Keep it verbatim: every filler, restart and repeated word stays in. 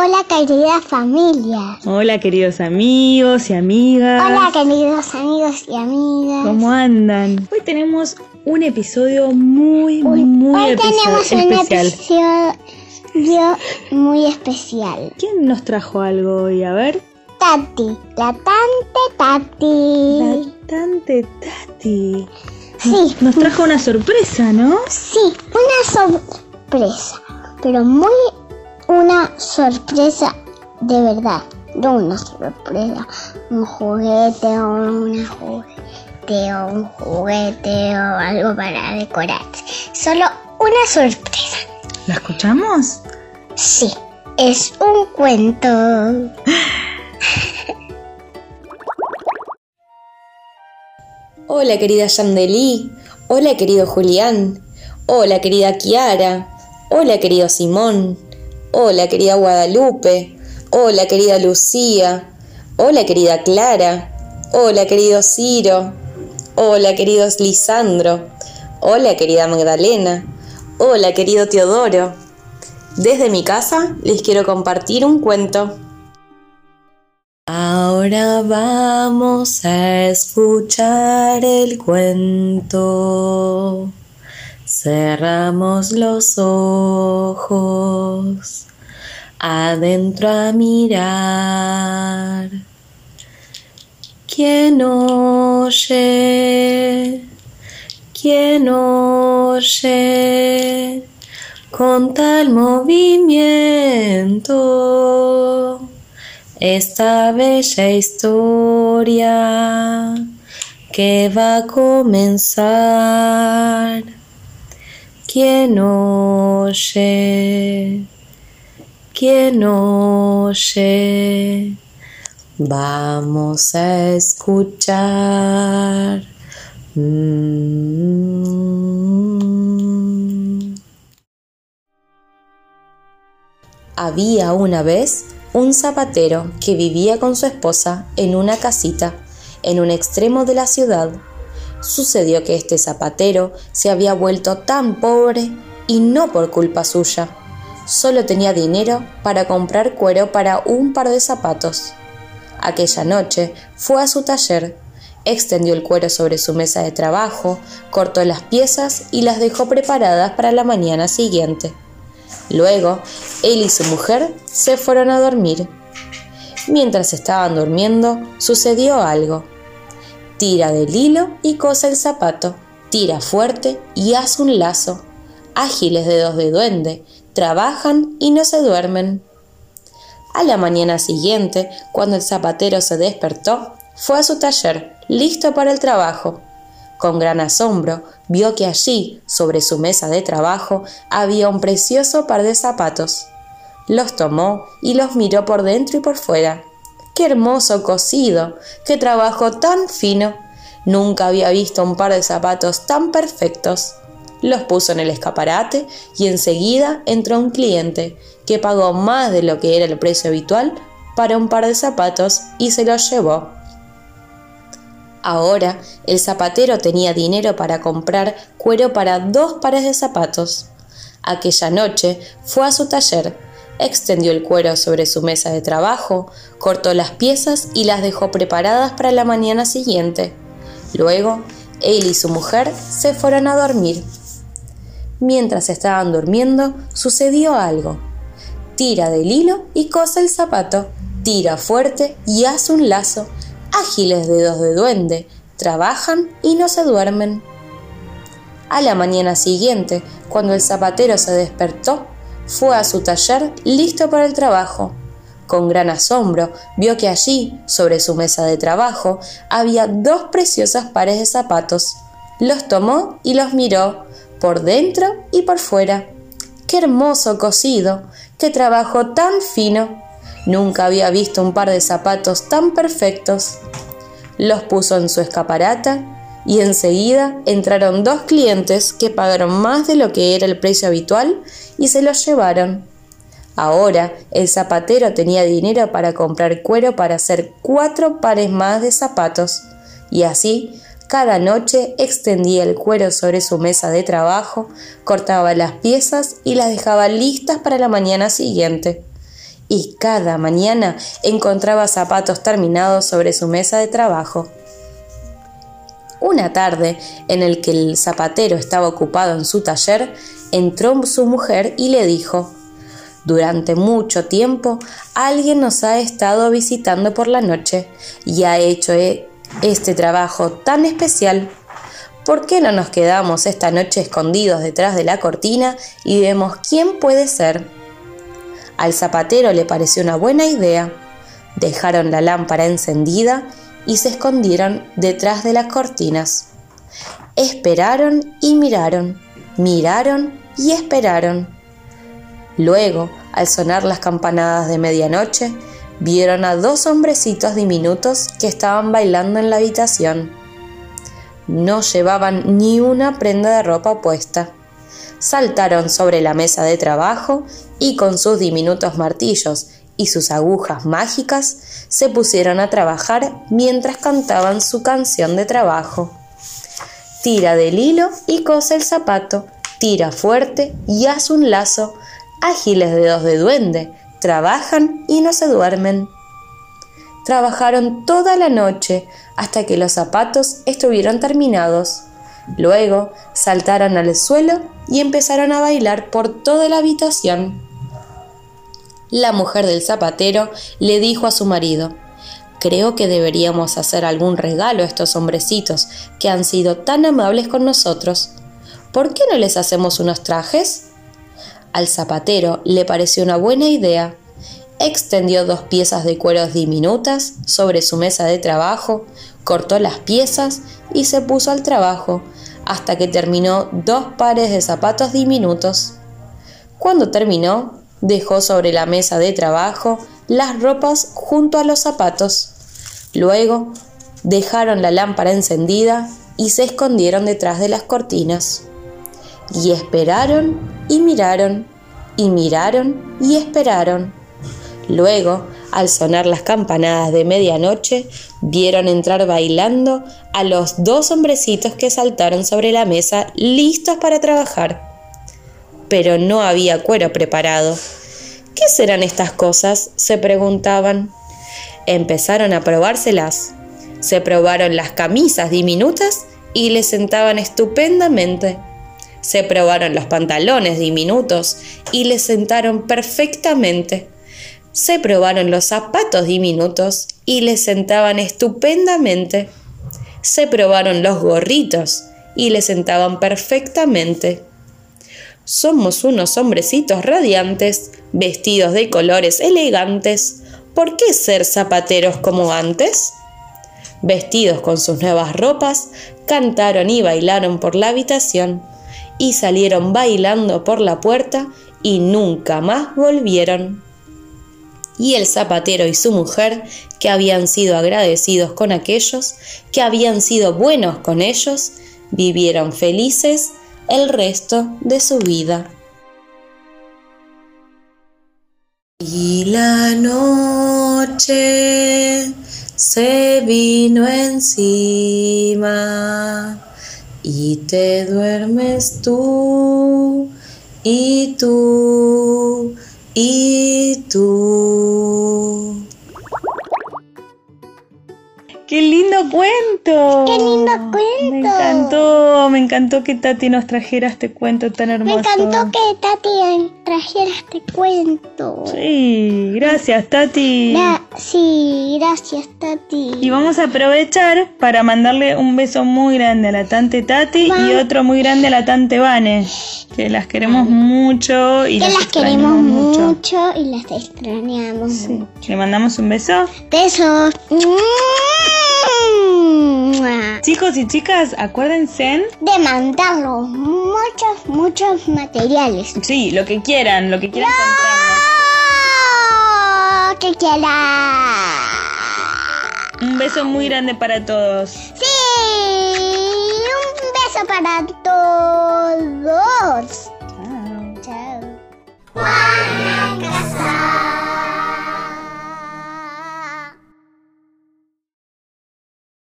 Hola, querida familia. Hola, queridos amigos y amigas. Hola, queridos amigos y amigas. ¿Cómo andan? Hoy tenemos un episodio muy, Uy, muy hoy episodio tenemos especial. Un episodio muy especial. ¿Quién nos trajo algo hoy? A ver. Tati, la Tante Tati. La Tante Tati. Sí. Nos trajo una sorpresa, ¿no? Sí, una sorpresa, pero muy... Una sorpresa de verdad, no una sorpresa, un juguete o una juguete o un juguete o algo para decorar. Solo una sorpresa. ¿La escuchamos? Sí, es un cuento. Hola querida Yandelí, hola querido Julián, hola querida Kiara, hola querido Simón. Hola querida Guadalupe, hola querida Lucía, hola querida Clara, hola querido Ciro, hola querido Lisandro, hola querida Magdalena, hola querido Teodoro. Desde mi casa les quiero compartir un cuento. Ahora vamos a escuchar el cuento. Cerramos los ojos, adentro a mirar. ¿Quién oye? ¿Quién oye? Con tal movimiento, esta bella historia que va a comenzar. ¿Quién oye? ¿Quién oye? Vamos a escuchar. Mm. Había una vez un zapatero que vivía con su esposa en una casita en un extremo de la ciudad. Sucedió que este zapatero se había vuelto tan pobre y no por culpa suya. Solo tenía dinero para comprar cuero para un par de zapatos. Aquella noche fue a su taller, extendió el cuero sobre su mesa de trabajo, cortó las piezas y las dejó preparadas para la mañana siguiente. Luego, él y su mujer se fueron a dormir. Mientras estaban durmiendo, sucedió algo. Tira del hilo y cose el zapato, tira fuerte y haz un lazo. Ágiles dedos de duende, trabajan y no se duermen. A la mañana siguiente, cuando el zapatero se despertó, fue a su taller, listo para el trabajo. Con gran asombro, vio que allí, sobre su mesa de trabajo, había un precioso par de zapatos. Los tomó y los miró por dentro y por fuera. ¡Qué hermoso cosido! ¡Qué trabajo tan fino! Nunca había visto un par de zapatos tan perfectos. Los puso en el escaparate y enseguida entró un cliente que pagó más de lo que era el precio habitual para un par de zapatos y se los llevó. Ahora el zapatero tenía dinero para comprar cuero para dos pares de zapatos. Aquella noche fue a su taller. Extendió el cuero sobre su mesa de trabajo, cortó las piezas y las dejó preparadas para la mañana siguiente. Luego, él y su mujer se fueron a dormir. Mientras estaban durmiendo, sucedió algo. Tira del hilo y cose el zapato, tira fuerte y haz un lazo. Ágiles dedos de duende, trabajan y no se duermen. A la mañana siguiente, cuando el zapatero se despertó, fue a su taller listo para el trabajo. Con gran asombro vio que allí, sobre su mesa de trabajo, había dos preciosos pares de zapatos. Los tomó y los miró, por dentro y por fuera. ¡Qué hermoso cosido! ¡Qué trabajo tan fino! Nunca había visto un par de zapatos tan perfectos. Los puso en su escaparate y enseguida entraron dos clientes que pagaron más de lo que era el precio habitual y se los llevaron. Ahora el zapatero tenía dinero para comprar cuero para hacer cuatro pares más de zapatos y así cada noche extendía el cuero sobre su mesa de trabajo, cortaba las piezas y las dejaba listas para la mañana siguiente. y cada mañana encontraba zapatos terminados sobre su mesa de trabajo. Una tarde, en el que el zapatero estaba ocupado en su taller, entró su mujer y le dijo: «Durante mucho tiempo alguien nos ha estado visitando por la noche y ha hecho este trabajo tan especial. ¿Por qué no nos quedamos esta noche escondidos detrás de la cortina y vemos quién puede ser?». Al zapatero le pareció una buena idea. Dejaron la lámpara encendida y se escondieron detrás de las cortinas. Esperaron y miraron, miraron y esperaron. Luego, al sonar las campanadas de medianoche, vieron a dos hombrecitos diminutos que estaban bailando en la habitación. No llevaban ni una prenda de ropa puesta. Saltaron sobre la mesa de trabajo y con sus diminutos martillos y sus agujas mágicas se pusieron a trabajar mientras cantaban su canción de trabajo. Tira del hilo y cose el zapato, tira fuerte y haz un lazo, ágiles dedos de duende, trabajan y no se duermen. Trabajaron toda la noche hasta que los zapatos estuvieron terminados. Luego saltaron al suelo y empezaron a bailar por toda la habitación. La mujer del zapatero le dijo a su marido: «Creo que deberíamos hacer algún regalo a estos hombrecitos que han sido tan amables con nosotros. ¿Por qué no les hacemos unos trajes?». Al zapatero le pareció una buena idea. Extendió dos piezas de cueros diminutas sobre su mesa de trabajo, cortó las piezas y se puso al trabajo, hasta que terminó dos pares de zapatos diminutos. Cuando terminó, dejó sobre la mesa de trabajo las ropas junto a los zapatos. Luego, dejaron la lámpara encendida y se escondieron detrás de las cortinas. Y esperaron y miraron, y miraron y esperaron. Luego, al sonar las campanadas de medianoche, vieron entrar bailando a los dos hombrecitos que saltaron sobre la mesa listos para trabajar. Pero no había cuero preparado. «¿Qué serán estas cosas?», se preguntaban. Empezaron a probárselas. Se probaron las camisas diminutas y les sentaban estupendamente. Se probaron los pantalones diminutos y les sentaron perfectamente. Se probaron los zapatos diminutos y les sentaban estupendamente. Se probaron los gorritos y les sentaban perfectamente. «Somos unos hombrecitos radiantes, vestidos de colores elegantes. ¿Por qué ser zapateros como antes?». Vestidos con sus nuevas ropas, cantaron y bailaron por la habitación, y salieron bailando por la puerta y nunca más volvieron. Y el zapatero y su mujer, que habían sido agradecidos con aquellos, que habían sido buenos con ellos, vivieron felices el resto de su vida. Y la noche se vino encima, y te duermes tú, y tú, y tú. ¡Qué lindo cuento! ¡Qué lindo cuento! Me encantó, me encantó que Tati nos trajera este cuento tan hermoso. Me encantó que Tati trajera este cuento. Sí, gracias Tati. Gra- sí, gracias Tati. Y vamos a aprovechar para mandarle un beso muy grande a la Tante Tati Van. y otro muy grande a la Tante Vane, que las queremos Van. mucho y que las, las queremos mucho. mucho y las extrañamos sí. mucho. Le mandamos un beso. Besos. Chicos y chicas, acuérdense de mandarnos muchos, muchos materiales. Sí, lo que quieran, lo que quieran contarnos. ¡Lo que quieran! Un beso muy grande para todos. Sí, un beso para todos. Chao. Chao. Juana Casa.